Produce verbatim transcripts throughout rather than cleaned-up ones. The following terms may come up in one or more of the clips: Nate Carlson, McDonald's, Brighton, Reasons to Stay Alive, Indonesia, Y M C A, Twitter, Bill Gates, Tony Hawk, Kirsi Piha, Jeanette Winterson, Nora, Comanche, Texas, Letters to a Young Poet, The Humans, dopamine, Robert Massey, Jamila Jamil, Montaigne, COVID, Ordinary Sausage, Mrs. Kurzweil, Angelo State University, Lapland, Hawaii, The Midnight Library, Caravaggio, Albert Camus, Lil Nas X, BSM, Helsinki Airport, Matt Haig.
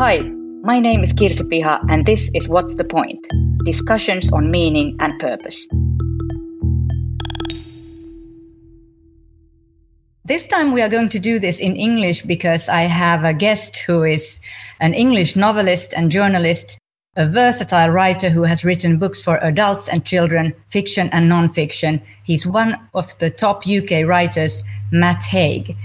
Hi, my name is Kirsi Piha and this is What's the Point? Discussions on meaning and purpose. This time we are going to do this in English because I have a guest who is an English novelist and journalist, a versatile writer who has written books for adults and children, fiction and non-fiction. He's one of the top U K writers, Matt Haig.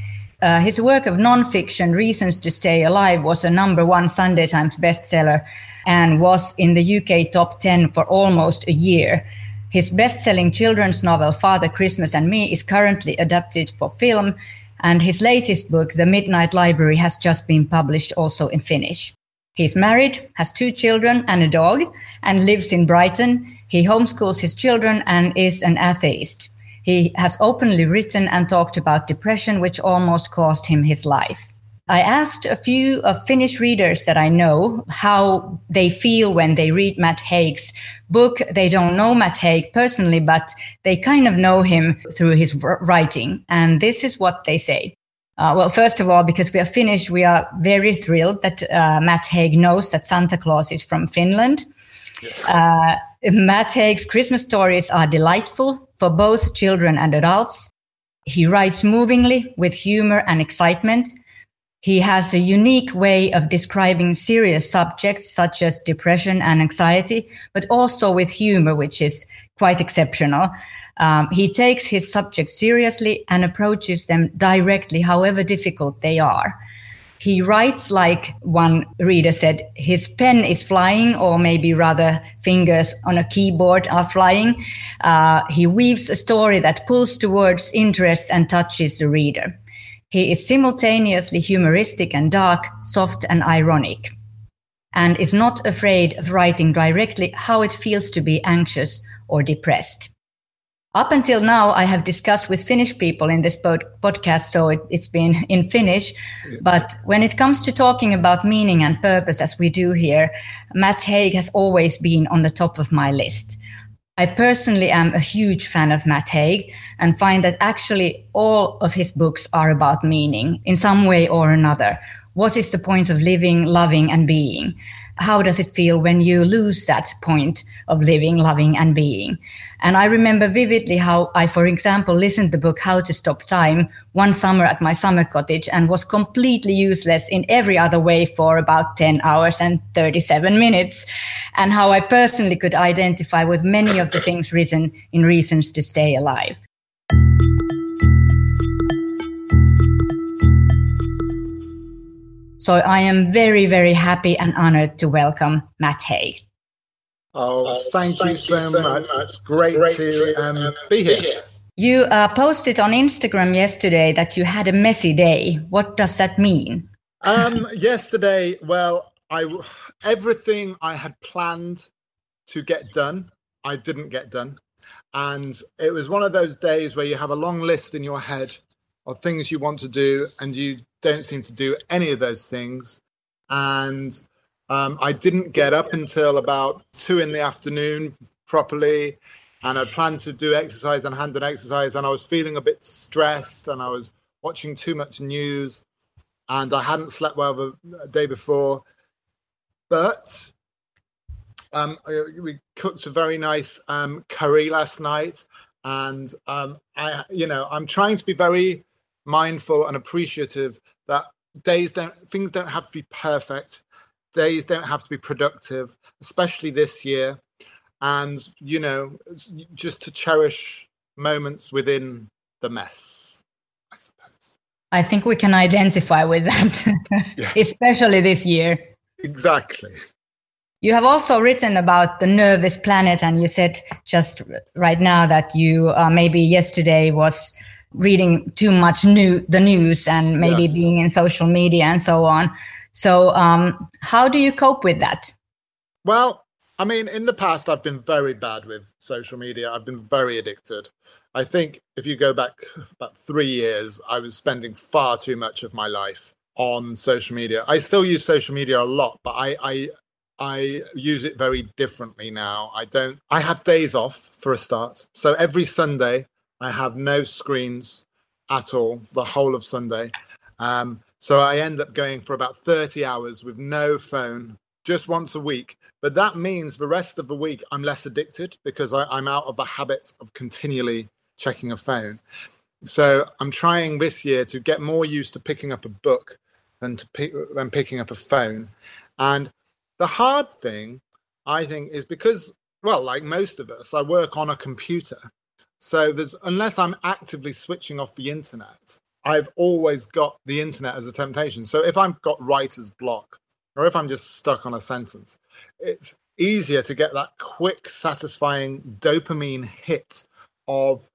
Uh, his work of non-fiction, Reasons to Stay Alive, was a number one Sunday Times bestseller and was in the U K top ten for almost a year. His best-selling children's novel, Father Christmas and Me, is currently adapted for film, and his latest book, The Midnight Library, has just been published also in Finnish. He's married, has two children and a dog, and lives in Brighton. He homeschools his children and is an atheist. He has openly written and talked about depression, which almost cost him his life. I asked a few of Finnish readers that I know how they feel when they read Matt Haig's book. They don't know Matt Haig personally, but they kind of know him through his writing. And this is what they say. Uh, well, first of all, because we are Finnish, we are very thrilled that uh, Matt Haig knows that Santa Claus is from Finland. Yes. Uh, Matt Haig's Christmas stories are delightful for both children and adults. He writes movingly with humor and excitement. He has a unique way of describing serious subjects such as depression and anxiety, but also with humor, which is quite exceptional. Um, he takes his subjects seriously and approaches them directly, however difficult they are. He writes, like one reader said, his pen is flying, or maybe rather fingers on a keyboard are flying. Uh, he weaves a story that pulls towards interests and touches the reader. He is simultaneously humoristic and dark, soft and ironic, and is not afraid of writing directly how it feels to be anxious or depressed. Up until now, I have discussed with Finnish people in this pod- podcast, so it, it's been in Finnish. But when it comes to talking about meaning and purpose, as we do here, Matt Haig has always been on the top of my list. I personally am a huge fan of Matt Haig and find that actually all of his books are about meaning in some way or another. What is the point of living, loving and being? How does it feel when you lose that point of living, loving and being? And I remember vividly how I, for example, listened to the book How to Stop Time one summer at my summer cottage and was completely useless in every other way for about ten hours and thirty-seven minutes, and how I personally could identify with many of the things written in Reasons to Stay Alive. So I am very, very happy and honored to welcome Matt Haig. Oh, thank, thank you so, you so much. much. It's great, great to um, um, be here. You uh, posted on Instagram yesterday that you had a messy day. What does that mean? Um, yesterday, well, I, everything I had planned to get done, I didn't get done. And it was one of those days where you have a long list in your head of things you want to do, and you don't seem to do any of those things. And um, I didn't get up until about two in the afternoon properly, and I planned to do exercise and hand an exercise, and I was feeling a bit stressed, and I was watching too much news, and I hadn't slept well the day before. But um, we cooked a very nice um, curry last night, and um, I, you know, I'm trying to be very mindful and appreciative that days don't things don't have to be perfect. Days don't have to be productive, especially this year. And, you know, just to cherish moments within the mess, I suppose. I think we can identify with that, yes. Especially this year. Exactly. You have also written about the nervous planet, and you said just right now that you uh, maybe yesterday was reading too much new the news and maybe yes. being in social media and so on. So um, how do you cope with that? Well, I mean, in the past, I've been very bad with social media. I've been very addicted. I think if you go back about three years, I was spending far too much of my life on social media. I still use social media a lot, but I I, I use it very differently now. I don't. I have days off for a start. So every Sunday, I have no screens at all, the whole of Sunday. Um, So I end up going for about thirty hours with no phone, just once a week. But that means the rest of the week I'm less addicted because I, I'm out of the habit of continually checking a phone. So I'm trying this year to get more used to picking up a book than to pick, than picking up a phone. And the hard thing, I think, is because, well, like most of us, I work on a computer. So there's, unless I'm actively switching off the internet, I've always got the internet as a temptation. So if I've got writer's block, or if I'm just stuck on a sentence, it's easier to get that quick, satisfying dopamine hit of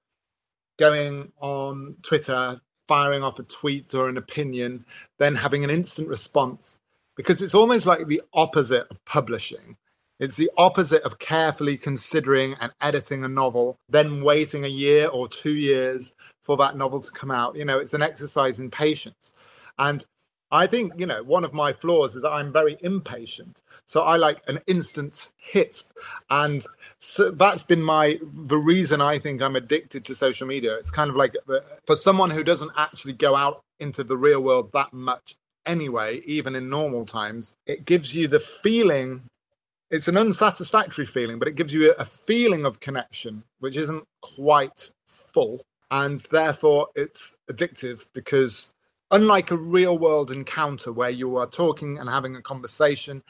going on Twitter, firing off a tweet or an opinion, then having an instant response. Because it's almost like the opposite of publishing. It's the opposite of carefully considering and editing a novel, then waiting a year or two years for that novel to come out. You know, it's an exercise in patience. And I think, you know, one of my flaws is that I'm very impatient. So I like an instant hit. And so that's been my the reason I think I'm addicted to social media. It's kind of like, for someone who doesn't actually go out into the real world that much anyway, even in normal times, it gives you the feeling. It's an unsatisfactory feeling, but it gives you a feeling of connection, which isn't quite full. And therefore, it's addictive because, unlike a real world encounter where you are talking and having a conversation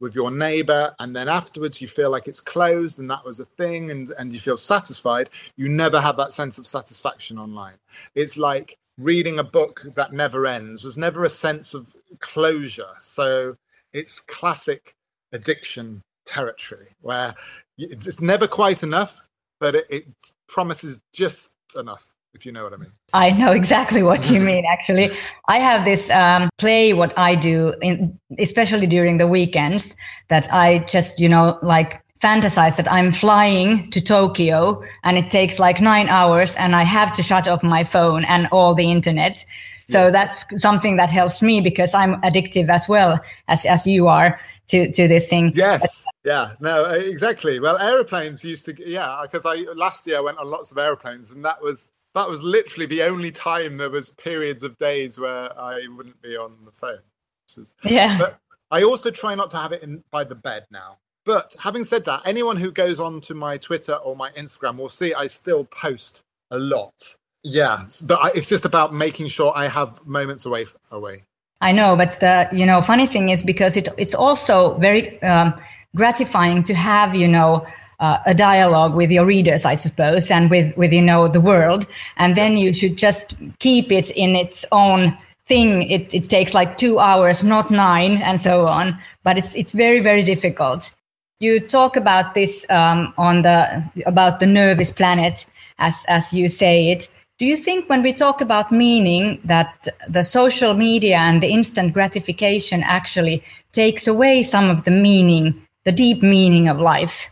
with your neighbor, and then afterwards you feel like it's closed and that was a thing, and, and you feel satisfied, you never have that sense of satisfaction online. It's like reading a book that never ends. There's never a sense of closure. So it's classic addiction territory where it's never quite enough, but it, it promises just enough, if you know what I mean. I know exactly what you mean, actually. I have this um, play what I do, in, especially during the weekends, that I just, you know, like fantasize that I'm flying to Tokyo and it takes like nine hours and I have to shut off my phone and all the internet. So yes, that's something that helps me because I'm addictive as well as, as you are. To, to this thing. Yes, yeah, no, exactly. Well, aeroplanes used to, yeah, because I last year I went on lots of aeroplanes, and that was that was literally the only time there was periods of days where I wouldn't be on the phone. Which is, yeah. But I also try not to have it in by the bed now. But having said that, anyone who goes on to my Twitter or my Instagram will see I still post a lot. Yeah, but I, it's just about making sure I have moments away away. I know, but the, you know, funny thing is because it it's also very um, gratifying to have, you know, uh, a dialogue with your readers, I suppose, and with, with, you know, the world. And then you should just keep it in its own thing. It it takes like two hours, not nine, and so on. But it's it's very, very difficult. You talk about this um, on the about the nervous planet, as as you say it. Do you think when we talk about meaning that the social media and the instant gratification actually takes away some of the meaning, the deep meaning of life?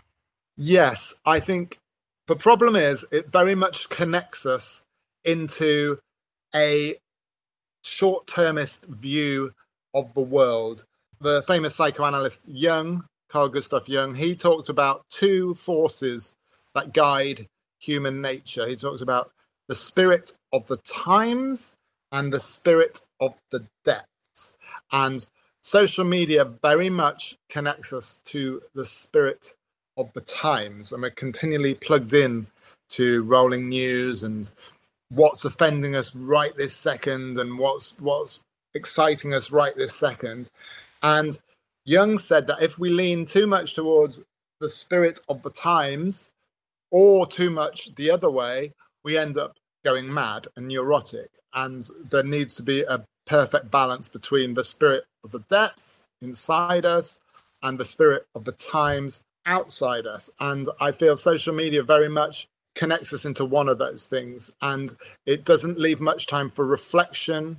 Yes, I think the problem is it very much connects us into a short-termist view of the world. The famous psychoanalyst Jung, Carl Gustav Jung, he talked about two forces that guide human nature. He talks about the spirit of the times and the spirit of the depths. And social media very much connects us to the spirit of the times. And we're continually plugged in to rolling news and what's offending us right this second and what's what's exciting us right this second. And Jung said that if we lean too much towards the spirit of the times or too much the other way, we end up going mad and neurotic. And there needs to be a perfect balance between the spirit of the depths inside us and the spirit of the times outside us. And I feel social media very much connects us into one of those things. And it doesn't leave much time for reflection,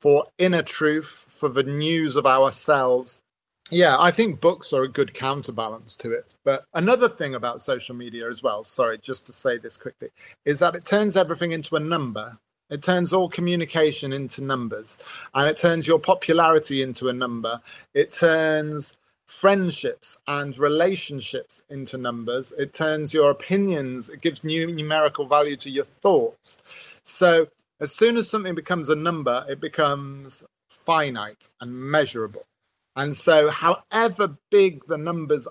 for inner truth, for the news of ourselves. Yeah, I think books are a good counterbalance to it. But another thing about social media as well, sorry, just to say this quickly, is that it turns everything into a number. It turns all communication into numbers. And it turns your popularity into a number. It turns friendships and relationships into numbers. It turns your opinions. It gives new numerical value to your thoughts. So as soon as something becomes a number, it becomes finite and measurable. And so however big the numbers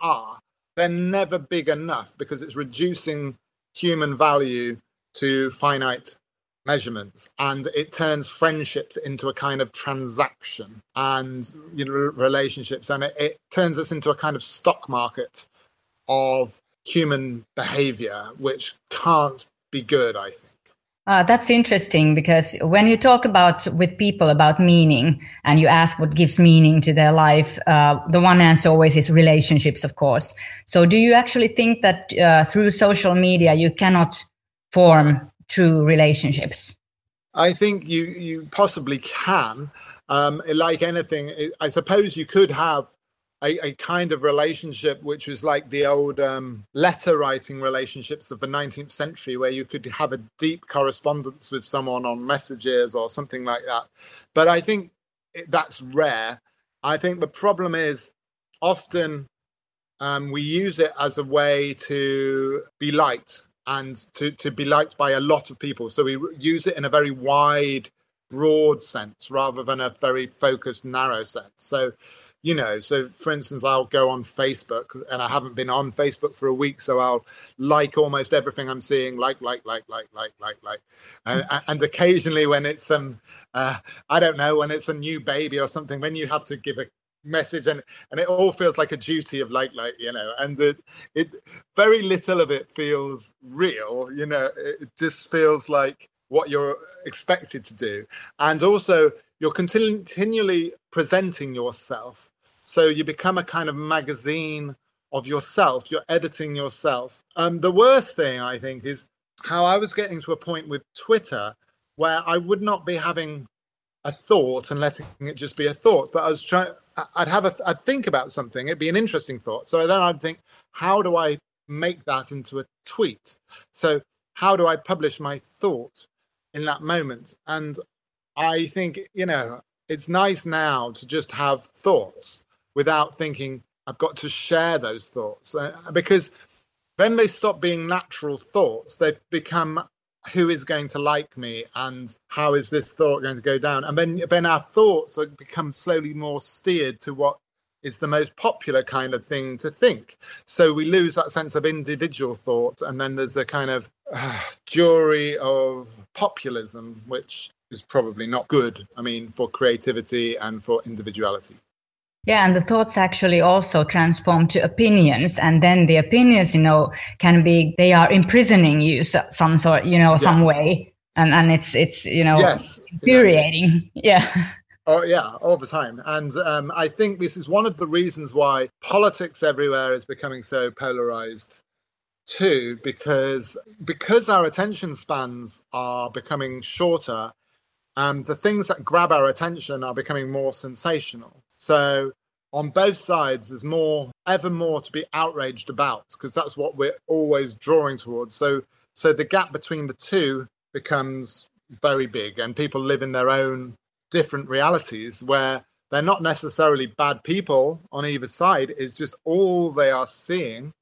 are, they're never big enough because it's reducing human value to finite measurements, and it turns friendships into a kind of transaction, and you know, relationships, and it, it turns us into a kind of stock market of human behavior, which can't be good, I think. Uh, that's interesting, because when you talk about with people about meaning and you ask what gives meaning to their life, uh, the one answer always is relationships, of course. So do you actually think that uh, through social media you cannot form true relationships? I think you, you possibly can. Um, like anything, I suppose you could have a, a kind of relationship which was like the old um, letter writing relationships of the nineteenth century, where you could have a deep correspondence with someone on messages or something like that. But I think that's rare. I think the problem is often um, we use it as a way to be liked, and to, to be liked by a lot of people. So we use it in a very wide, broad sense rather than a very focused, narrow sense. So, you know, so for instance, I'll go on Facebook, and I haven't been on Facebook for a week, so I'll like almost everything I'm seeing, like, like, like, like, like, like, like. And, and occasionally when it's some, uh, I don't know, when it's a new baby or something, then you have to give a message, and and it all feels like a duty of like like you know and it, it very little of it feels real. You know it just feels like what you're expected to do, and also you're continu- continually presenting yourself, so you become a kind of magazine of yourself. You're editing yourself. Um the worst thing, I think, is how I was getting to a point with Twitter where I would not be having a thought and letting it just be a thought, but I was trying, I'd have a, I'd think about something, it'd be an interesting thought. So then I'd think, how do I make that into a tweet? So how do I publish my thought in that moment? And I think, you know, it's nice now to just have thoughts without thinking I've got to share those thoughts, because then they stop being natural thoughts. They've become, who is going to like me, and how is this thought going to go down? And then, then our thoughts become slowly more steered to what is the most popular kind of thing to think. So we lose that sense of individual thought, and then there's a kind of uh, jury of populism, which is probably not good, I mean, for creativity and for individuality. Yeah, and the thoughts actually also transform to opinions, and then the opinions, you know, can be, they are imprisoning you some sort, you know, yes. some way, and and it's it's you know yes. infuriating, yes. yeah. Oh yeah, all the time, and um, I think this is one of the reasons why politics everywhere is becoming so polarized, too, because because our attention spans are becoming shorter, and the things that grab our attention are becoming more sensational. So on both sides, there's more, ever more to be outraged about, because that's what we're always drawing towards. So so the gap between the two becomes very big, and people live in their own different realities where they're not necessarily bad people on either side. It's just all they are seeing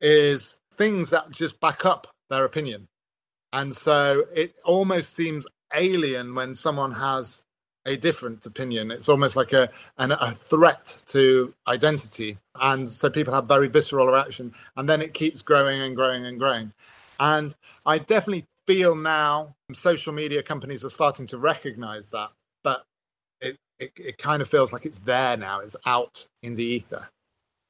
is things that just back up their opinion. And so it almost seems alien when someone has a different opinion. It's almost like a an, a threat to identity, and so people have very visceral reaction, and then it keeps growing and growing and growing. And I definitely feel now social media companies are starting to recognize that, but it it, it kind of feels like it's there now. It's out in the ether.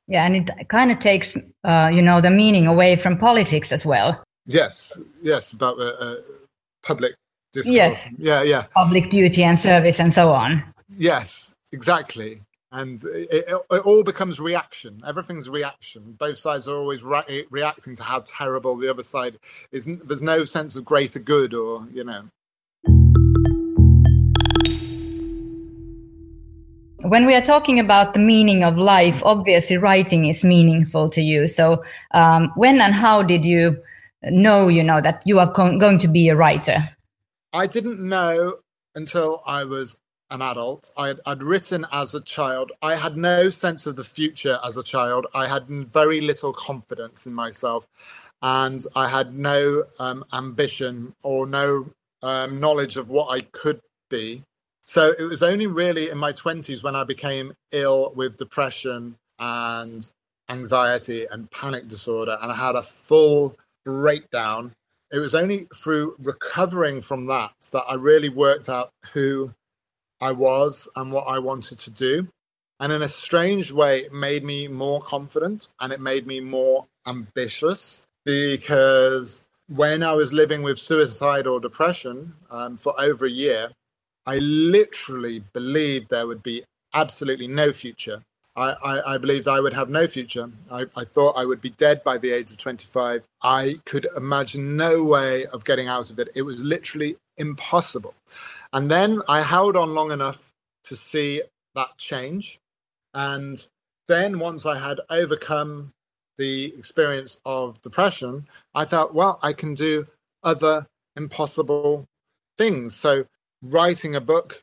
Yeah, and it kind of takes uh, you know the meaning away from politics as well. Yes, yes, about uh, uh, public. Discourse. Yes. Yeah, yeah. Public duty and service and so on. Yes, exactly. And it, it, it all becomes reaction. Everything's reaction. Both sides are always re- reacting to how terrible the other side is. There's no sense of greater good, or, you know. When we are talking about the meaning of life, obviously writing is meaningful to you. So um, when and how did you know, you know, that you are con- going to be a writer? I didn't know until I was an adult. I had, I'd written as a child. I had no sense of the future as a child. I had very little confidence in myself, and I had no um, ambition or no um, knowledge of what I could be. So it was only really in my twenties when I became ill with depression and anxiety and panic disorder, and I had a full breakdown. It was only through recovering from that that I really worked out who I was and what I wanted to do. And in a strange way, it made me more confident and it made me more ambitious, because when I was living with suicidal depression um, for over a year, I literally believed there would be absolutely no future. I, I, I believed I would have no future. I, I thought I would be dead by the age of twenty-five. I could imagine no way of getting out of it. It was literally impossible. And then I held on long enough to see that change. And then once I had overcome the experience of depression, I thought, well, I can do other impossible things. So writing a book,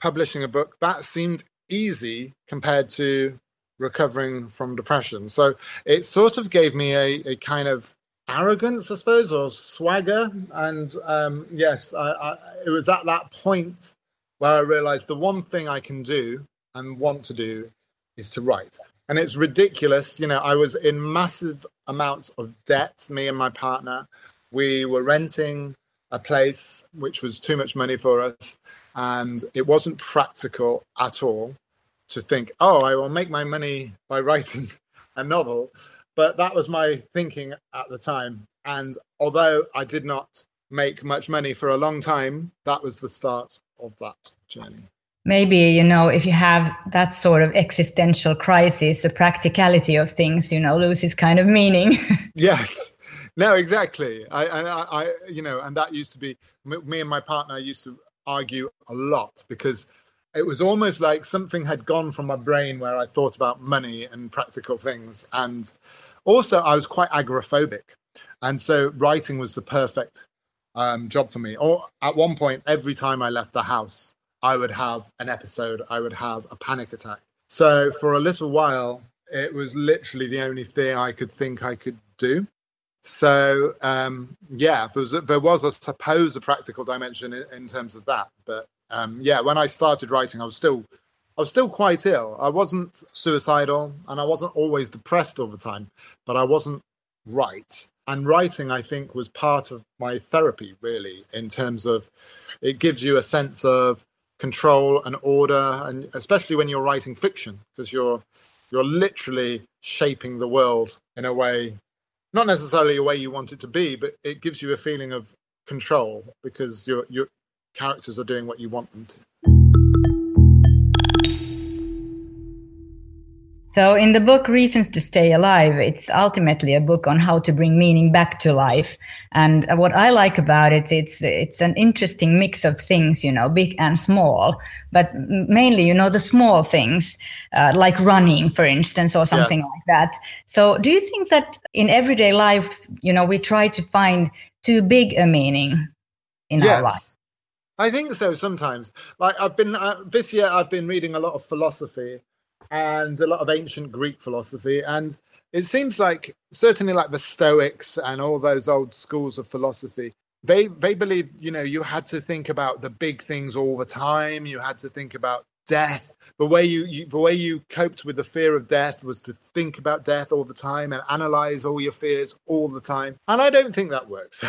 publishing a book, that seemed easy compared to recovering from depression. So it sort of gave me a, a kind of arrogance, I suppose, or swagger. And um, yes, I, I, it was at that point where I realized the one thing I can do and want to do is to write. And it's ridiculous. You know, I was in massive amounts of debt, me and my partner. We were renting a place which was too much money for us. And it wasn't practical at all to think, oh, I will make my money by writing a novel. But that was my thinking at the time. And although I did not make much money for a long time, that was the start of that journey. Maybe, you know, if you have that sort of existential crisis, the practicality of things, you know, loses kind of meaning. Yes. No, exactly. I, I, I, you know, and that used to be, me and my partner used to argue a lot, because it was almost like something had gone from my brain where I thought about money and practical things. And also I was quite agoraphobic. And so writing was the perfect um, job for me. Or at one point, every time I left the house, I would have an episode, I would have a panic attack. So for a little while, it was literally the only thing I could think I could do. So, um, yeah, there was, there was, I suppose, a practical dimension in, in terms of that. But, um, yeah, when I started writing, I was still I was still quite ill. I wasn't suicidal and I wasn't always depressed all the time, but I wasn't right. And writing, I think, was part of my therapy, really, in terms of it gives you a sense of control and order, and especially when you're writing fiction, because you're you're literally shaping the world in a way. Not necessarily a way you want it to be, but it gives you a feeling of control because your your characters are doing what you want them to. So in the book Reasons to Stay Alive, it's ultimately a book on how to bring meaning back to life. And what I like about it, it's it's an interesting mix of things, you know, big and small, but mainly, you know, the small things uh, like running, for instance, or something yes. like that. So do you think that in everyday life, you know, we try to find too big a meaning in yes. our life? I think so sometimes. Like I've been, uh, this year I've been reading a lot of philosophy and a lot of ancient Greek philosophy. And it seems like, certainly like the Stoics and all those old schools of philosophy, they they believed, you know, you had to think about the big things all the time. You had to think about death. The way you, you the way you coped with the fear of death was to think about death all the time and analyze all your fears all the time. And I don't think that works.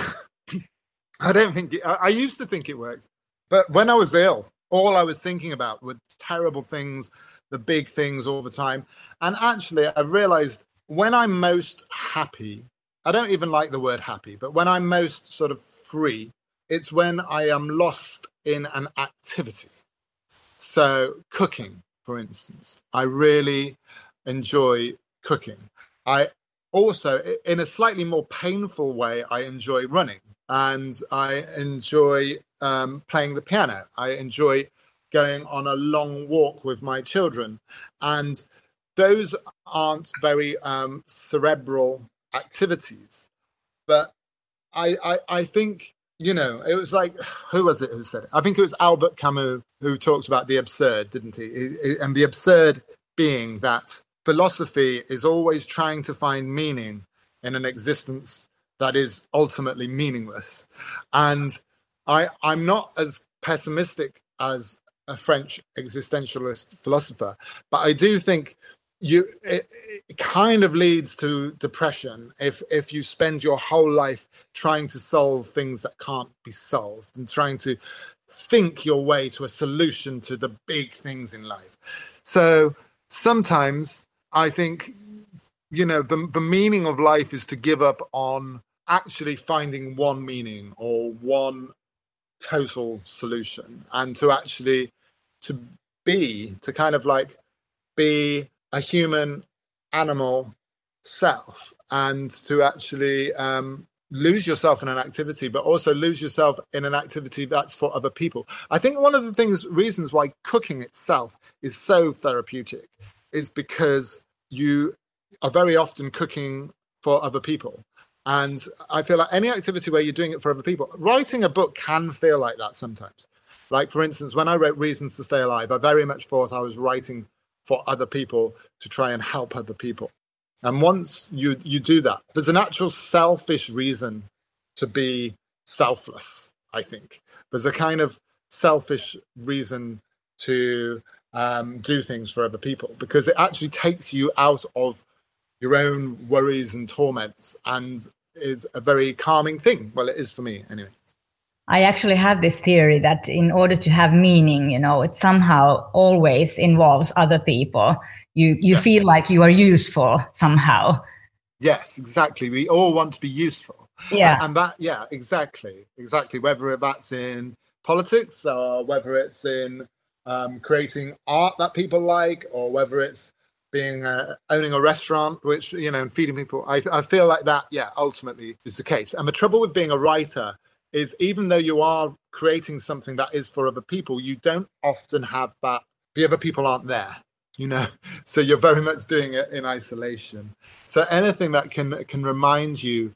I don't think, it, I, I used to think it worked. But when I was ill, all I was thinking about were terrible things, the big things all the time. And actually, I've realized when I'm most happy, I don't even like the word happy, but when I'm most sort of free, it's when I am lost in an activity. So cooking, for instance, I really enjoy cooking. I also, in a slightly more painful way, I enjoy running and I enjoy um, playing the piano. I enjoy going on a long walk with my children. And those aren't very um, cerebral activities. But I, I I think, you know, it was like, who was it who said it? I think it was Albert Camus who talks about the absurd, didn't he? And the absurd being that philosophy is always trying to find meaning in an existence that is ultimately meaningless. And I, I'm not as pessimistic as a French existentialist philosopher. But I do think you it, it kind of leads to depression if if you spend your whole life trying to solve things that can't be solved and trying to think your way to a solution to the big things in life. So sometimes I think, you know, the the meaning of life is to give up on actually finding one meaning or one total solution, and to actually to be to kind of like be a human animal self, and to actually um lose yourself in an activity, but also lose yourself in an activity that's for other people. I think one of the things, reasons why cooking itself is so therapeutic is because you are very often cooking for other people. And I feel like any activity where you're doing it for other people, writing a book can feel like that sometimes. Like, for instance, when I wrote Reasons to Stay Alive, I very much thought I was writing for other people to try and help other people. And once you, you do that, there's an actual selfish reason to be selfless, I think. There's a kind of selfish reason to um, do things for other people, because it actually takes you out of your own worries and torments and is a very calming thing. Well, it is for me anyway. I actually have this theory that in order to have meaning, you know, it somehow always involves other people. You you yes. feel like you are useful somehow. Yes, exactly. We all want to be useful. Yeah. And, and that, yeah, exactly. Exactly. Whether that's in politics or whether it's in um, creating art that people like, or whether it's being uh, owning a restaurant, which, you know, and feeding people. I, I feel like that, yeah, ultimately is the case. And the trouble with being a writer is, even though you are creating something that is for other people, you don't often have that. The other people aren't there, you know, so you're very much doing it in isolation. So anything that can can remind you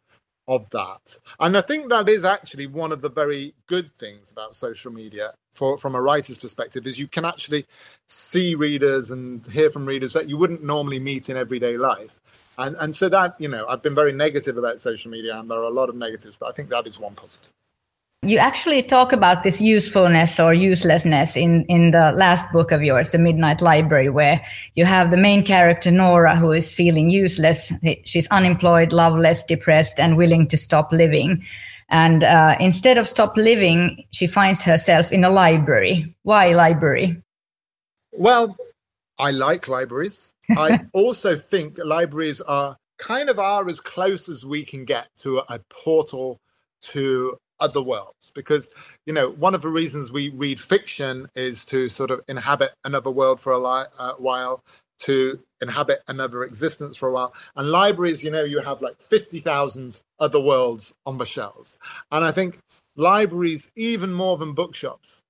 of that. And I think that is actually one of the very good things about social media for from a writer's perspective, is you can actually see readers and hear from readers that you wouldn't normally meet in everyday life. And and so that, you know, I've been very negative about social media, and there are a lot of negatives, but I think that is one positive. You actually talk about this usefulness or uselessness in, in the last book of yours, The Midnight Library, where you have the main character, Nora, who is feeling useless. She's unemployed, loveless, depressed, and willing to stop living. And uh, instead of stop living, she finds herself in a library. Why library? Well, I like libraries. I also think libraries are kind of are as close as we can get to a, a portal to other worlds, because, you know, one of the reasons we read fiction is to sort of inhabit another world for a li- uh, while, to inhabit another existence for a while. And libraries, you know, you have like fifty thousand other worlds on the shelves. And I think libraries, even more than bookshops,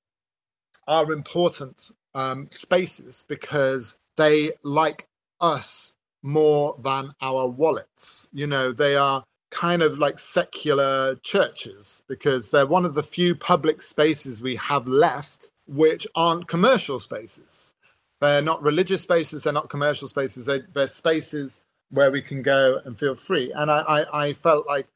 are important um, spaces, because they like us more than our wallets. You know, they are kind of like secular churches, because they're one of the few public spaces we have left which aren't commercial spaces. They're not religious spaces, they're not commercial spaces, they, they're spaces where we can go and feel free. And I, I, I felt like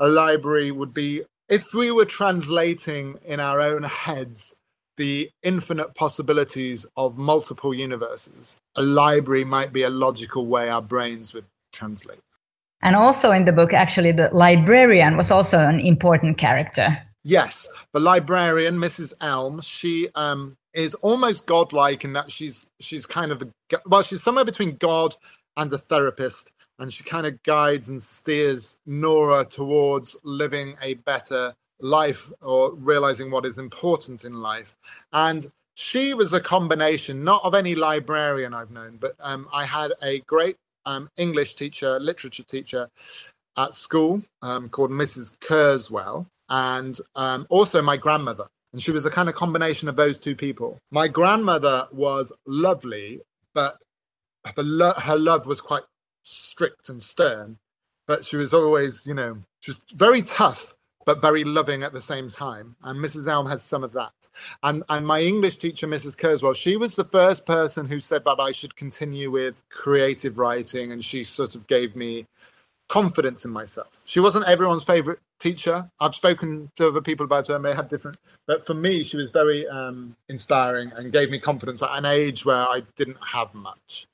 a library would be, if we were translating in our own heads the infinite possibilities of multiple universes, a library might be a logical way our brains would translate. And also in the book, actually, the librarian was also an important character. Yes, the librarian, Missus Elm, she um, is almost godlike in that she's she's kind of, a, well, she's somewhere between God and a therapist, and she kind of guides and steers Nora towards living a better life or realizing what is important in life. And she was a combination, not of any librarian I've known, but um, I had a great Um, English teacher, literature teacher at school um, called Missus Kurzweil, and um, also my grandmother. And she was a kind of combination of those two people. My grandmother was lovely, but her, lo- her love was quite strict and stern. But she was always, you know, she was very tough, but very loving at the same time. And Missus Elm has some of that. And and my English teacher, Missus Kurzweil, she was the first person who said that I should continue with creative writing. And she sort of gave me confidence in myself. She wasn't everyone's favorite teacher. I've spoken to other people about her and they have different, but for me, she was very um, inspiring and gave me confidence at an age where I didn't have much.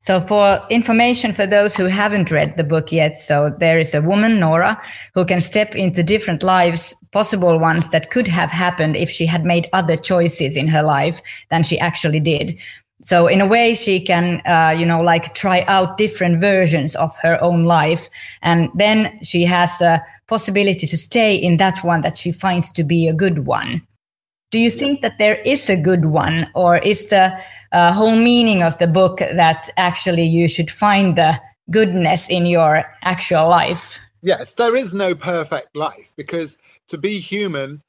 So for information for those who haven't read the book yet, so there is a woman, Nora, who can step into different lives, possible ones that could have happened if she had made other choices in her life than she actually did. So in a way, she can, uh, you know, like try out different versions of her own life. And then she has the possibility to stay in that one that she finds to be a good one. Do you think that there is a good one, or is the uh, whole meaning of the book that actually you should find the goodness in your actual life? Yes, there is no perfect life, because to be human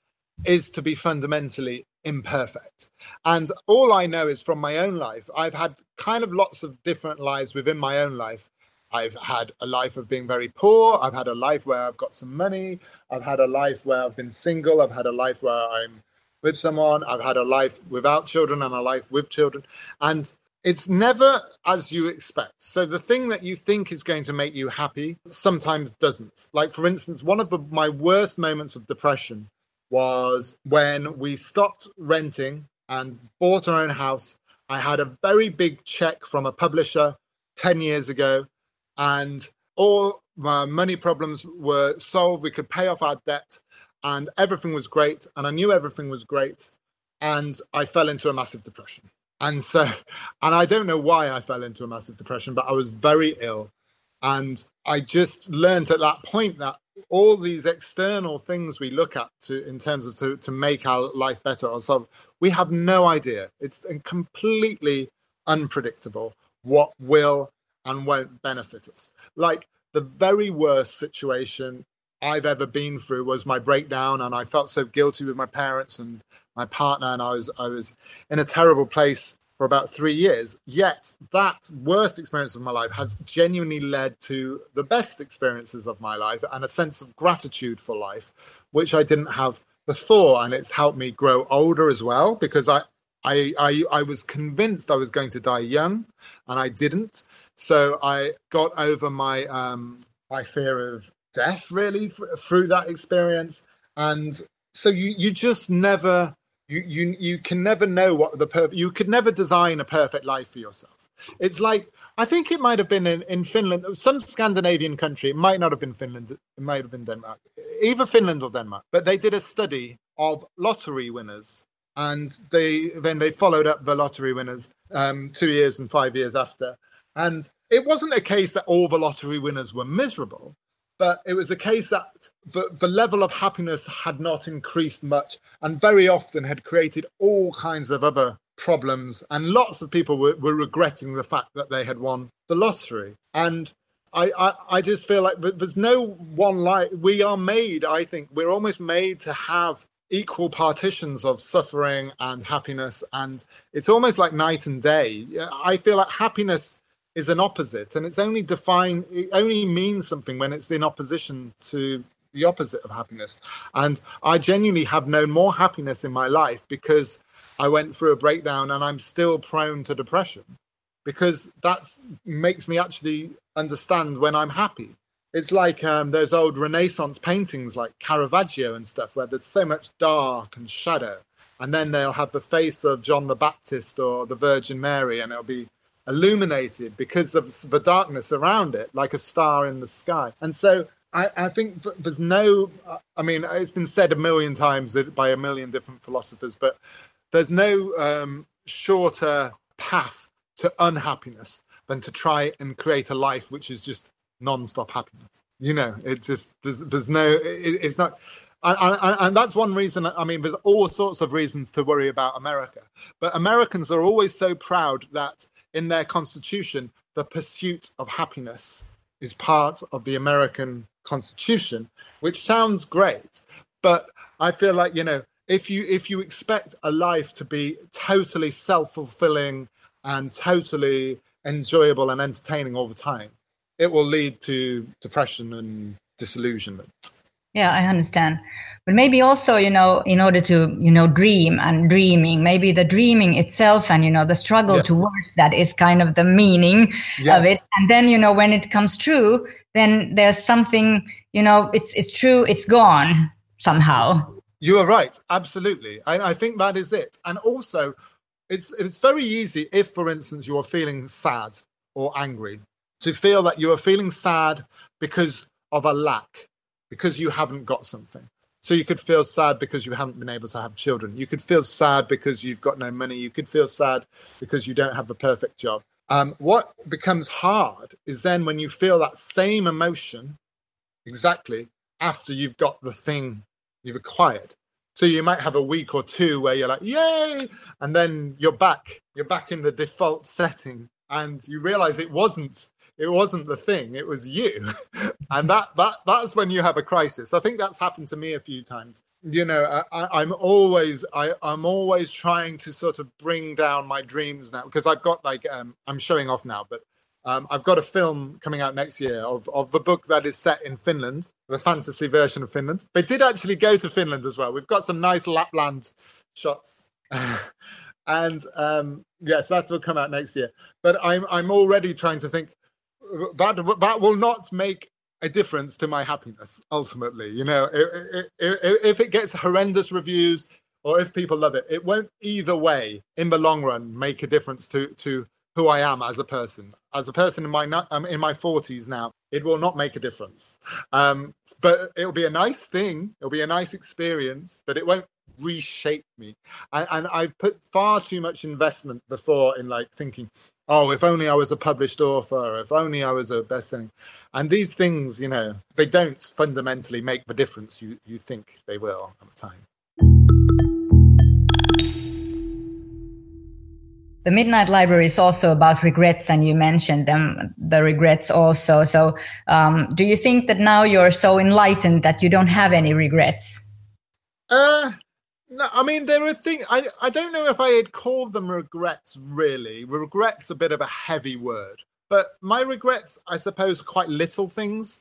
is to be fundamentally imperfect. And all I know is from my own life, I've had kind of lots of different lives within my own life. I've had a life of being very poor. I've had a life where I've got some money. I've had a life where I've been single. I've had a life where I'm with someone. I've had a life without children and a life with children. And it's never as you expect. So the thing that you think is going to make you happy sometimes doesn't. Like, for instance, one of the, my worst moments of depression was when we stopped renting and bought our own house. I had a very big check from a publisher ten years ago, and all my money problems were solved. We could pay off our debt. And everything was great. And I knew everything was great. And I fell into a massive depression. And so, and I don't know why I fell into a massive depression, but I was very ill. And I just learned at that point that all these external things we look at to, in terms of to, to make our life better or solve, we have no idea. It's completely unpredictable what will and won't benefit us. Like, the very worst situation I've ever been through was my breakdown, and I felt so guilty with my parents and my partner, and I was I was in a terrible place for about three years. Yet that worst experience of my life has genuinely led to the best experiences of my life and a sense of gratitude for life, which I didn't have before, and it's helped me grow older as well, because I I I, I was convinced I was going to die young, and I didn't. So I got over my um, my fear of death, really, f- through that experience. And so you you just never you you you can never know what the perfect, you could never design a perfect life for yourself. It's like, I think it might have been in, in Finland, some Scandinavian country, it might not have been Finland, it might have been Denmark, either Finland or Denmark, but they did a study of lottery winners, and they then they followed up the lottery winners um two years and five years after, and it wasn't a case that all the lottery winners were miserable. But it was a case that the, the level of happiness had not increased much, and very often had created all kinds of other problems. And lots of people were, were regretting the fact that they had won the lottery. And I, I, I just feel like there's no one life. We are made, I think, we're almost made to have equal partitions of suffering and happiness. And it's almost like night and day. I feel like happiness is an opposite, and it's only defined, it only means something when it's in opposition to the opposite of happiness. And I genuinely have known more happiness in my life because I went through a breakdown, and I'm still prone to depression, because that makes me actually understand when I'm happy. It's like um, those old Renaissance paintings like Caravaggio and stuff, where there's so much dark and shadow, and then they'll have the face of John the Baptist or the Virgin Mary, and it'll be illuminated because of the darkness around it, like a star in the sky. And so I, I think there's no, I mean, it's been said a million times by a million different philosophers, but there's no um, shorter path to unhappiness than to try and create a life which is just non-stop happiness. You know, it's just, there's, there's no, it, it's not... And, and that's one reason. I mean, there's all sorts of reasons to worry about America, but Americans are always so proud that in their constitution, the pursuit of happiness is part of the American constitution, which sounds great. But I feel like, you know, if you if you expect a life to be totally self-fulfilling and totally enjoyable and entertaining all the time, it will lead to depression and disillusionment. Yeah, I understand. But maybe also, you know, in order to, you know, dream and dreaming, maybe the dreaming itself and, you know, the struggle yes. towards that is kind of the meaning yes. of it. And then, you know, when it comes true, then there's something, you know, it's it's true, it's gone somehow. You are right. Absolutely. I, I think that is it. And also, it's it's very easy if, for instance, you are feeling sad or angry, to feel that you are feeling sad because of a lack, because you haven't got something. So you could feel sad because you haven't been able to have children. You could feel sad because you've got no money. You could feel sad because you don't have the perfect job. Um, what becomes hard is then when you feel that same emotion exactly after you've got the thing you've acquired. So you might have a week or two where you're like, yay, and then you're back. You're back in the default setting. And you realize it wasn't it wasn't the thing, it was you. And that that that's when you have a crisis. I think that's happened to me a few times. You know, I, I'm always I, I'm always trying to sort of bring down my dreams now, because I've got like um, I'm showing off now, but um, I've got a film coming out next year of of the book that is set in Finland, the fantasy version of Finland. They did actually go to Finland as well. We've got some nice Lapland shots. And um, yes, that will come out next year. But I'm I'm already trying to think that that will not make a difference to my happiness ultimately. You know, it, it, it, if it gets horrendous reviews or if people love it, it won't either way in the long run make a difference to to who I am as a person. As a person in my I'm in my forties now, it will not make a difference. Um, but it'll be a nice thing. It'll be a nice experience. But it won't reshape me. I, and I put far too much investment before in like thinking, oh, if only I was a published author, if only I was a bestselling. And these things, you know, they don't fundamentally make the difference you, you think they will at the time. The Midnight Library is also about regrets, and you mentioned them, the regrets also. So um, do you think that now you're so enlightened that you don't have any regrets? Uh... No, I mean, there are things, I, I don't know if I had called them regrets, really. Regrets a bit of a heavy word. But my regrets, I suppose, are quite little things.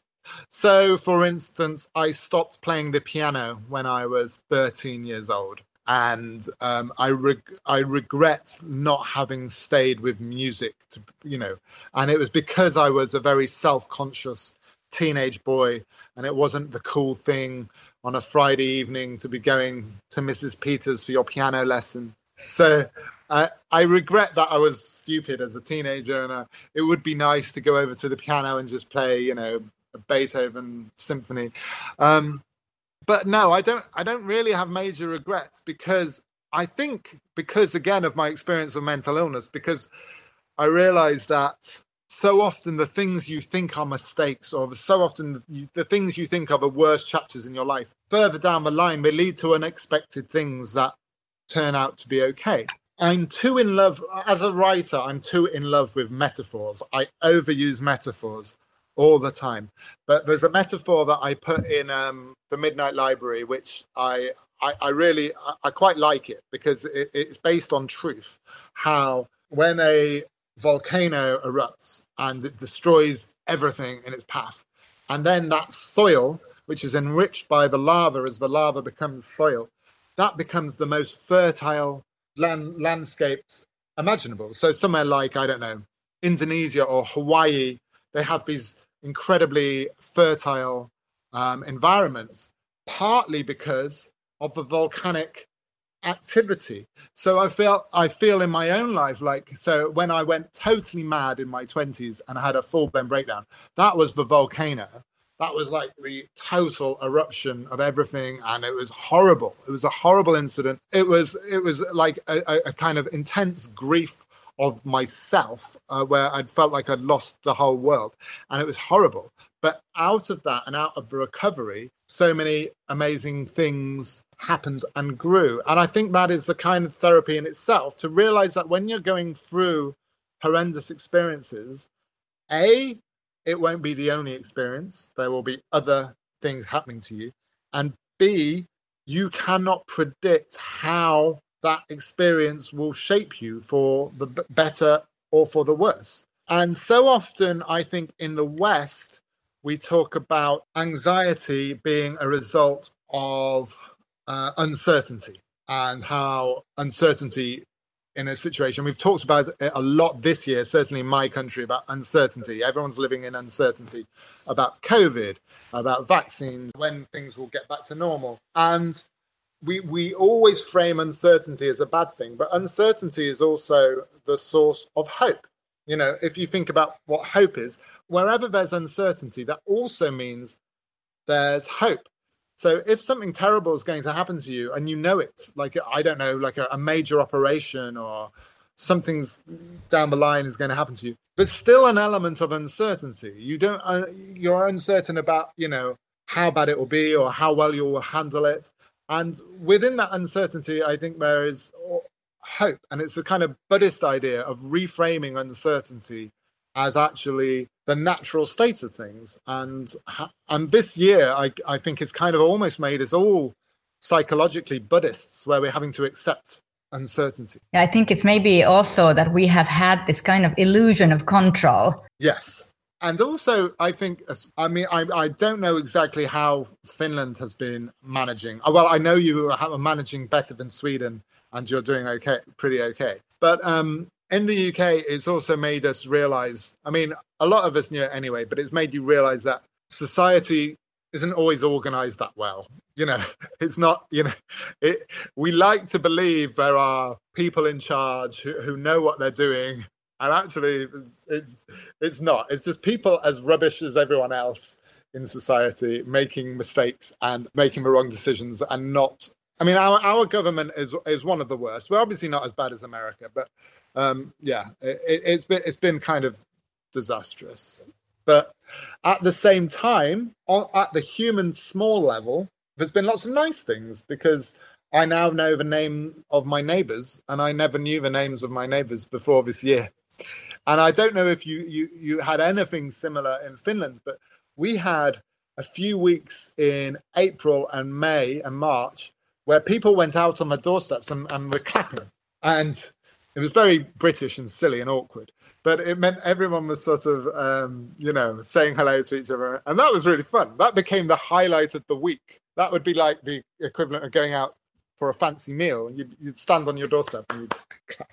So, for instance, I stopped playing the piano when I was thirteen years old. And um, I reg- I regret not having stayed with music, to, you know. And it was because I was a very self-conscious teenage boy, and it wasn't the cool thing on a Friday evening to be going to Missus Peters for your piano lesson. So I, I regret that I was stupid as a teenager, and I, it would be nice to go over to the piano and just play, you know, a Beethoven symphony. Um, but no, I don't, I don't really have major regrets, because I think because, again, of my experience of mental illness, because I realized that so often the things you think are mistakes, or so often the things you think are the worst chapters in your life, further down the line, they lead to unexpected things that turn out to be okay. I'm too in love, as a writer, I'm too in love with metaphors. I overuse metaphors all the time. But there's a metaphor that I put in um, The Midnight Library, which I I, I really, I, I quite like it, because it, it's based on truth. How when a volcano erupts and it destroys everything in its path, and then that soil, which is enriched by the lava, as the lava becomes soil, that becomes the most fertile land- landscapes imaginable. So somewhere like, I don't know, Indonesia or Hawaii, they have these incredibly fertile um, environments, partly because of the volcanic activity. So I feel I feel in my own life, like, so when I went totally mad in my twenties and I had a full-blown breakdown, that was the volcano. That was like the total eruption of everything, and it was horrible. It was a horrible incident. It was it was like a, a kind of intense grief of myself, uh, where I felt like I'd lost the whole world, and it was horrible. But out of that and out of the recovery, so many amazing things happened and grew. And I think that is the kind of therapy in itself, to realize that when you're going through horrendous experiences, A, it won't be the only experience. There will be other things happening to you. And B, you cannot predict how that experience will shape you for the better or for the worse. And so often, I think in the West, we talk about anxiety being a result of uh, uncertainty, and how uncertainty in a situation, we've talked about it a lot this year, certainly in my country, about uncertainty. Everyone's living in uncertainty about COVID, about vaccines, when things will get back to normal. And we we always frame uncertainty as a bad thing, but uncertainty is also the source of hope. You know, if you think about what hope is, wherever there's uncertainty, that also means there's hope. So if something terrible is going to happen to you and you know it, like, I don't know, like a, a major operation or something's down the line is going to happen to you, there's still an element of uncertainty. You don't, uh, you're uncertain about, you know, how bad it will be or how well you will handle it. And within that uncertainty, I think there is hope. And it's the kind of Buddhist idea of reframing uncertainty as actually the natural state of things. And and this year, I, I think, has kind of almost made us all psychologically Buddhists, where we're having to accept uncertainty. Yeah, I think it's maybe also that we have had this kind of illusion of control. Yes. And also, I think, I mean, I, I don't know exactly how Finland has been managing. Well, I know you are managing better than Sweden, and you're doing okay, pretty okay. But um, in the U K, it's also made us realize, I mean, a lot of us knew it anyway, but it's made you realize that society isn't always organized that well. You know, it's not, you know, it, we like to believe there are people in charge who, who know what they're doing. And actually, it's it's not. It's just people as rubbish as everyone else in society making mistakes and making the wrong decisions and not... I mean, our, our government is is one of the worst. We're obviously not as bad as America, but um, yeah, it, it's been it's been kind of disastrous. But at the same time, at the human small level, there's been lots of nice things, because I now know the name of my neighbours, and I never knew the names of my neighbours before this year. And I don't know if you, you, you had anything similar in Finland, but we had a few weeks in April and May and March where people went out on the doorsteps and, and were clapping. And it was very British and silly and awkward, but it meant everyone was sort of, um, you know, saying hello to each other. And that was really fun. That became the highlight of the week. That would be like the equivalent of going out for a fancy meal. You'd, you'd stand on your doorstep and you'd clap.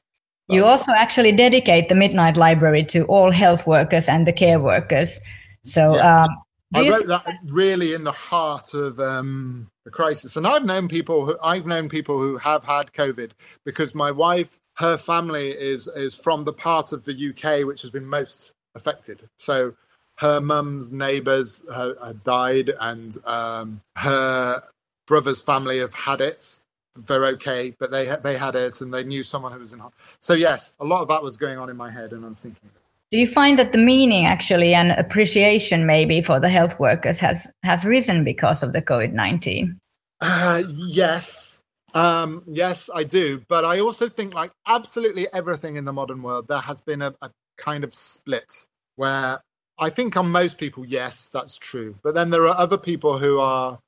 You also actually dedicate the Midnight Library to all health workers and the care workers. So yes. um, I wrote that really in the heart of um, the crisis. And I've known people who I've known people who have had COVID, because my wife, her family is is from the part of the U K which has been most affected. So her mum's neighbours uh, uh, died, and um, her brother's family have had it. They're okay, but they they had it, and they knew someone who was in hospital. So yes, a lot of that was going on in my head, and I was thinking. Do you find that the meaning actually and appreciation maybe for the health workers has has risen because of the COVID nineteen? Uh, yes, um, yes, I do. But I also think, like absolutely everything in the modern world, there has been a, a kind of split where I think on most people, yes, that's true. But then there are other people who are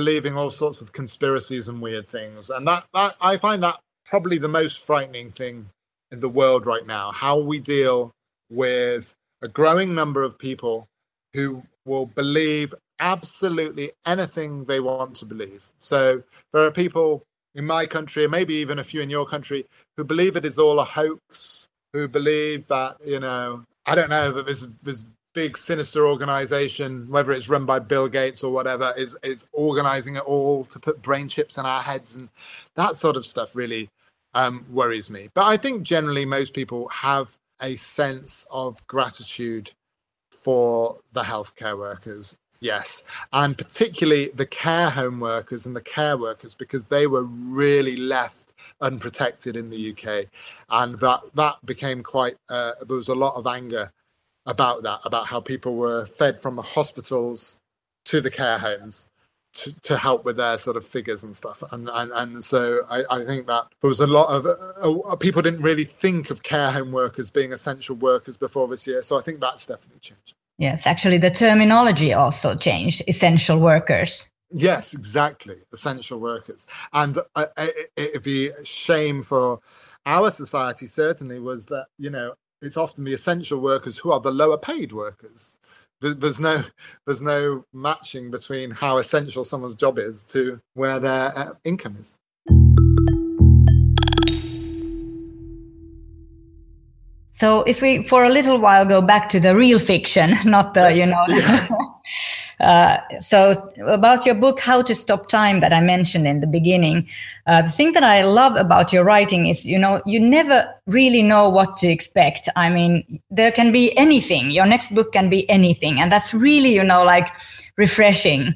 believing all sorts of conspiracies and weird things. And that, that I find that probably the most frightening thing in the world right now, how we deal with a growing number of people who will believe absolutely anything they want to believe. So there are people in my country, maybe even a few in your country, who believe it is all a hoax, who believe that, you know, I don't know, but there's there's big sinister organization, whether it's run by Bill Gates or whatever, is is organizing it all to put brain chips in our heads, and that sort of stuff really um, worries me. But I think generally most people have a sense of gratitude for the healthcare workers, yes, and particularly the care home workers and the care workers, because they were really left unprotected in the U K, and that that became quite. Uh, there was a lot of anger about that, about how people were fed from the hospitals to the care homes to, to help with their sort of figures and stuff. And and, and so I, I think that there was a lot of, uh, people didn't really think of care home workers being essential workers before this year. So I think that's definitely changed. Yes, actually the terminology also changed, essential workers. Yes, exactly, essential workers. And uh, it, it, the shame for our society certainly was that, you know, it's often the essential workers who are the lower paid workers. There's no there's no matching between how essential someone's job is to where their income is. So if we, for a little while, go back to the real fiction, not the, you know. Yeah. Uh, so about your book, How to Stop Time, that I mentioned in the beginning, uh, the thing that I love about your writing is, you know, you never really know what to expect. I mean, there can be anything. Your next book can be anything. And that's really, you know, like refreshing.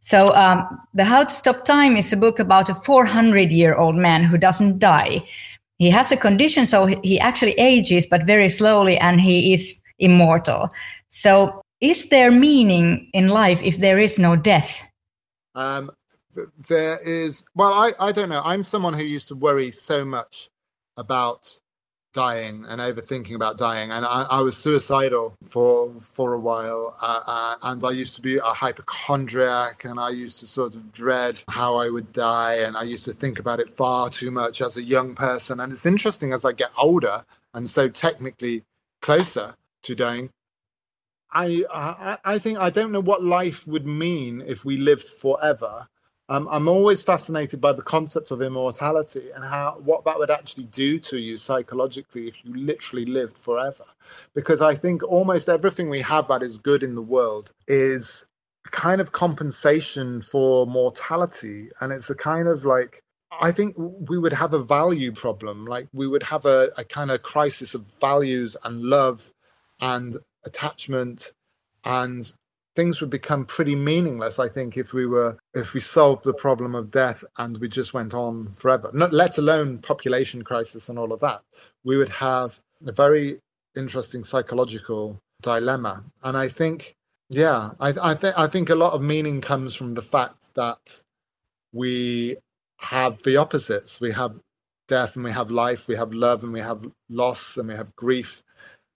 So um, the How to Stop Time is a book about a four hundred year old man who doesn't die. He has a condition, so he actually ages, but very slowly, and he is immortal. So is there meaning in life if there is no death? Um, there is. Well, I, I don't know. I'm someone who used to worry so much about dying and overthinking about dying. And I, I was suicidal for for a while. Uh, uh, and I used to be a hypochondriac, and I used to sort of dread how I would die. And I used to think about it far too much as a young person. And it's interesting, as I get older and so technically closer to dying, I, I I think I don't know what life would mean if we lived forever. Um, I'm always fascinated by the concept of immortality and how what that would actually do to you psychologically if you literally lived forever. Because I think almost everything we have that is good in the world is a kind of compensation for mortality. And it's a kind of like, I think we would have a value problem. Like we would have a, a kind of crisis of values and love and attachment, and things would become pretty meaningless, I think, if we were if we solved the problem of death and we just went on forever. Not let alone population crisis and all of that. We would have a very interesting psychological dilemma. And I think, yeah, I, I think I think a lot of meaning comes from the fact that we have the opposites. We have death and we have life. We have love and we have loss and we have grief.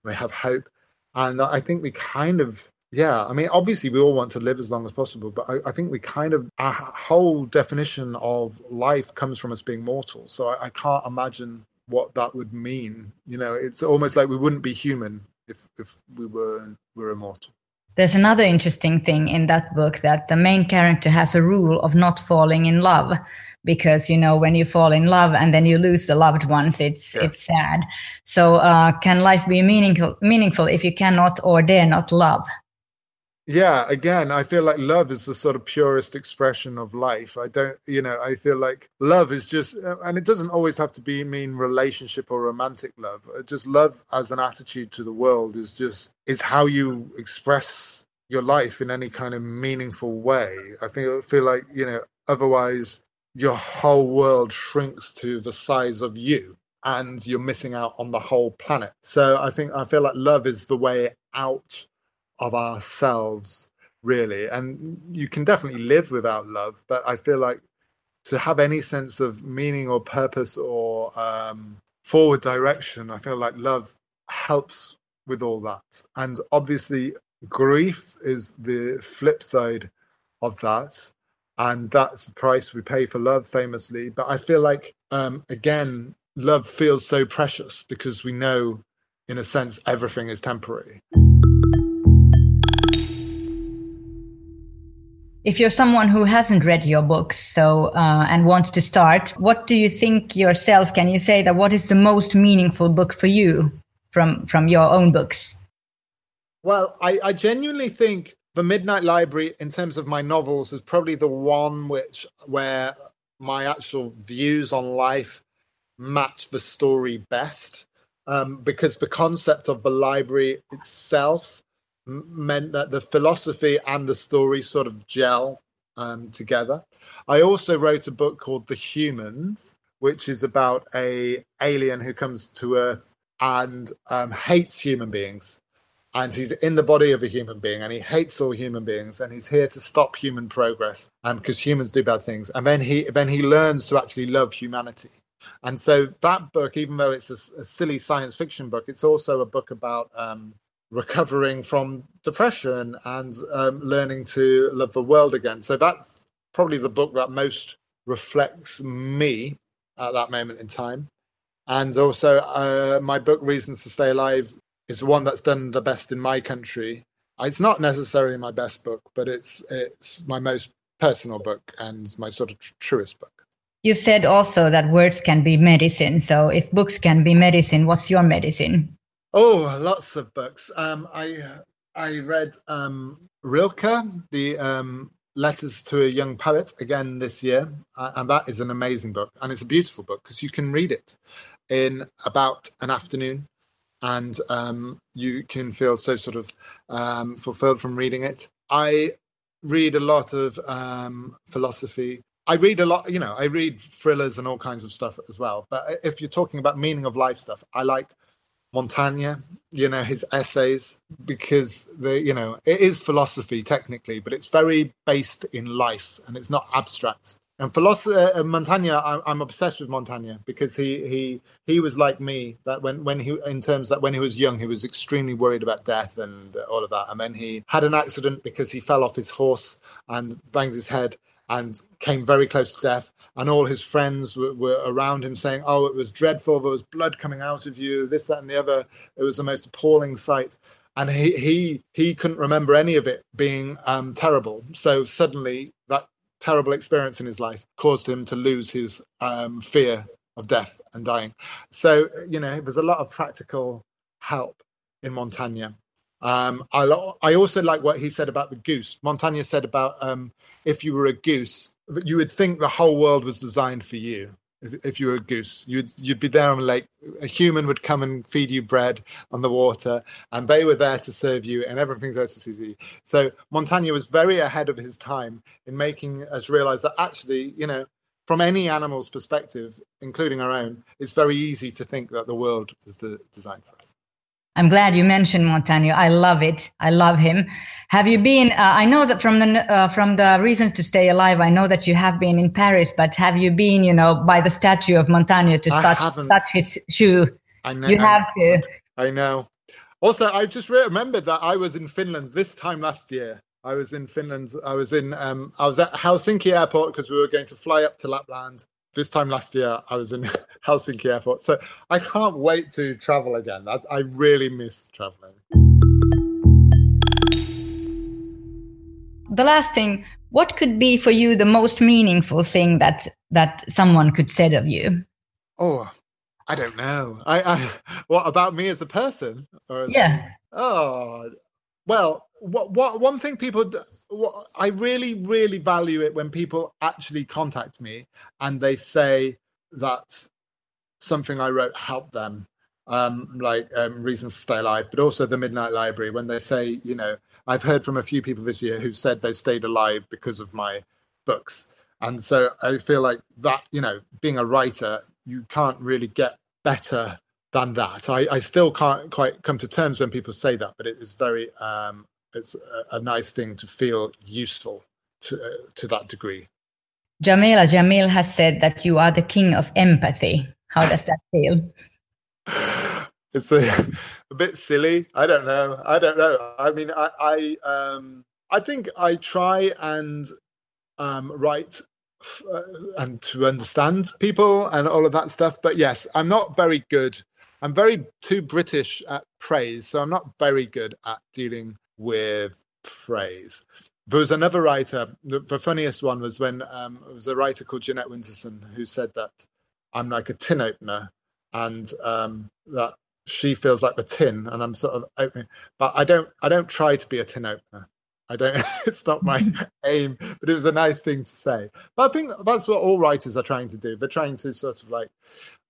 We have hope. And I think we kind of, yeah, I mean, obviously we all want to live as long as possible, but I, I think we kind of, our whole definition of life comes from us being mortal. So I, I can't imagine what that would mean. You know, it's almost like we wouldn't be human if, if we were, were immortal. There's another interesting thing in that book, that the main character has a rule of not falling in love. Because, you know, when you fall in love and then you lose the loved ones, it's yeah. it's sad. So uh, can life be meaningful meaningful if you cannot or dare not love? Yeah, again, I feel like love is the sort of purest expression of life. I don't, you know, I feel like love is just, and it doesn't always have to be mean relationship or romantic love. Just love as an attitude to the world is just, it's how you express your life in any kind of meaningful way. I feel, feel like, you know, otherwise your whole world shrinks to the size of you and you're missing out on the whole planet. So I think I feel like love is the way out of ourselves, really. And you can definitely live without love, but I feel like to have any sense of meaning or purpose or um, forward direction, I feel like love helps with all that. And obviously grief is the flip side of that. And that's the price we pay for love, famously. But I feel like, um, again, love feels so precious because we know, in a sense, everything is temporary. If you're someone who hasn't read your books so uh, and wants to start, what do you think yourself? Can you say that what is the most meaningful book for you from, from your own books? Well, I, I genuinely think The Midnight Library, in terms of my novels, is probably the one which where my actual views on life match the story best, um, because the concept of the library itself m- meant that the philosophy and the story sort of gel um, together. I also wrote a book called The Humans, which is about a alien who comes to Earth and um, hates human beings. And he's in the body of a human being, and he hates all human beings, and he's here to stop human progress, um, because humans do bad things. And then he then he learns to actually love humanity. And so that book, even though it's a, a silly science fiction book, it's also a book about um, recovering from depression and um, learning to love the world again. So that's probably the book that most reflects me at that moment in time. And also uh, my book, Reasons to Stay Alive, is the one that's done the best in my country. It's not necessarily my best book, but it's it's my most personal book and my sort of tr- truest book. You've said also that words can be medicine. So if books can be medicine, what's your medicine? Oh, lots of books. Um, I I read um, Rilke, the um, Letters to a Young Poet, again this year. And that is an amazing book. And it's a beautiful book because you can read it in about an afternoon. And um, you can feel so sort of um, fulfilled from reading it. I read a lot of um, philosophy. I read a lot, you know, I read thrillers and all kinds of stuff as well. But if you're talking about meaning of life stuff, I like Montaigne, you know, his essays, because, the, you know, it is philosophy technically, but it's very based in life and it's not abstract. And philosopher Montaigne, I'm obsessed with Montaigne because he he he was like me that when when he in terms that when he was young he was extremely worried about death and all of that, and then he had an accident because he fell off his horse and banged his head and came very close to death, and all his friends were, were around him saying, "Oh, it was dreadful. There was blood coming out of you. This, that, and the other. It was the most appalling sight." And he he he couldn't remember any of it being um, terrible. So suddenly that terrible experience in his life caused him to lose his um, fear of death and dying. So, you know, there's a lot of practical help in Montaigne. Um, I, lo- I also like what he said about the goose. Montaigne said about um, if you were a goose, you would think the whole world was designed for you. If, if you were a goose, you'd you'd be there on a lake. A human would come and feed you bread on the water, and they were there to serve you, and everything's there to serve you. So Montaigne was very ahead of his time in making us realize that actually, you know, from any animal's perspective, including our own, it's very easy to think that the world is de- designed for us. I'm glad you mentioned Montaigne. I love it. I love him. Have you been? Uh, I know that from the uh, from the Reasons to Stay Alive. I know that you have been in Paris, but have you been? You know, by the statue of Montaigne to touch, touch his shoe. I know. You have I, to. I know. Also, I just remembered that I was in Finland this time last year. I was in Finland. I was in. Um, I was at Helsinki Airport because we were going to fly up to Lapland. This time last year, I was in Helsinki Airport. So I can't wait to travel again. I, I really miss traveling. The last thing, what could be for you the most meaningful thing that that someone could say of you? Oh, I don't know. I, I What about me as a person? Or as yeah. A, oh, well, what, what one thing people... Do, Well, I really, really value it when people actually contact me and they say that something I wrote helped them, um, like um, Reasons to Stay Alive, but also The Midnight Library, when they say, you know, I've heard from a few people this year who said they've stayed alive because of my books. And so I feel like that, you know, being a writer, you can't really get better than that. I, I still can't quite come to terms when people say that, but it is very... Um, It's a nice thing to feel useful to uh, to that degree. Jamila Jamil has said that you are the king of empathy. How does that feel? It's a, a bit silly. I don't know. I don't know. I mean, I I, um, I think I try and um, write f- and to understand people and all of that stuff. But yes, I'm not very good. I'm very too British at praise, so I'm not very good at dealing with praise. There was another writer, the, the funniest one was when um, there was a writer called Jeanette Winterson who said that I'm like a tin opener and um, that she feels like the tin and I'm sort of opening, but I don't I don't try to be a tin opener. I don't, it's not my aim, but it was a nice thing to say. But I think that's what all writers are trying to do. They're trying to sort of like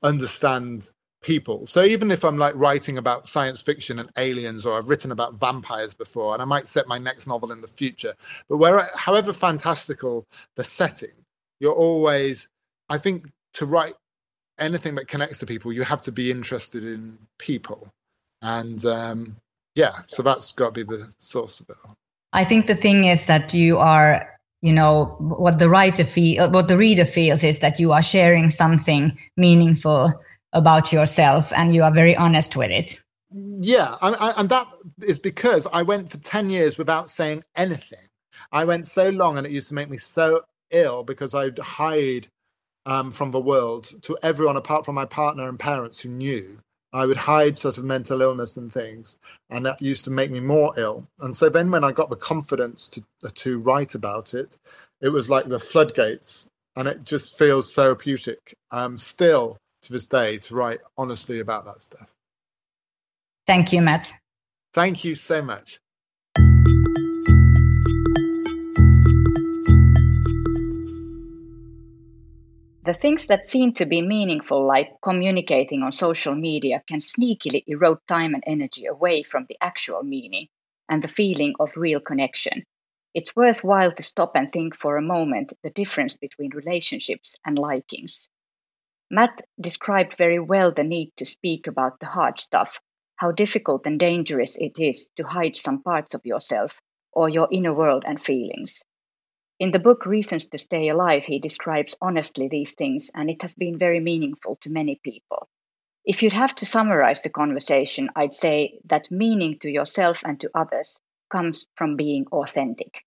understand people. So even if I'm like writing about science fiction and aliens, or I've written about vampires before, and I might set my next novel in the future, but where, however fantastical the setting, you're always, I think to write anything that connects to people, you have to be interested in people. And um, yeah, so that's got to be the source of it all. I think the thing is that you are, you know, what the writer feel, what the reader feels is that you are sharing something meaningful about yourself, and you are very honest with it. Yeah, and, and that is because I went for ten years without saying anything. I went so long, and it used to make me so ill because I'd hide um, from the world to everyone apart from my partner and parents who knew. I would hide sort of mental illness and things, and that used to make me more ill. And so then when I got the confidence to to write about it, it was like the floodgates, and it just feels therapeutic um, still to this day to write honestly about that stuff. Thank you, Matt. Thank you so much. The things that seem to be meaningful, like communicating on social media, can sneakily erode time and energy away from the actual meaning and the feeling of real connection. It's worthwhile to stop and think for a moment the difference between relationships and likings. Matt described very well the need to speak about the hard stuff, how difficult and dangerous it is to hide some parts of yourself or your inner world and feelings. In the book Reasons to Stay Alive, he describes honestly these things, and it has been very meaningful to many people. If you'd have to summarize the conversation, I'd say that meaning to yourself and to others comes from being authentic.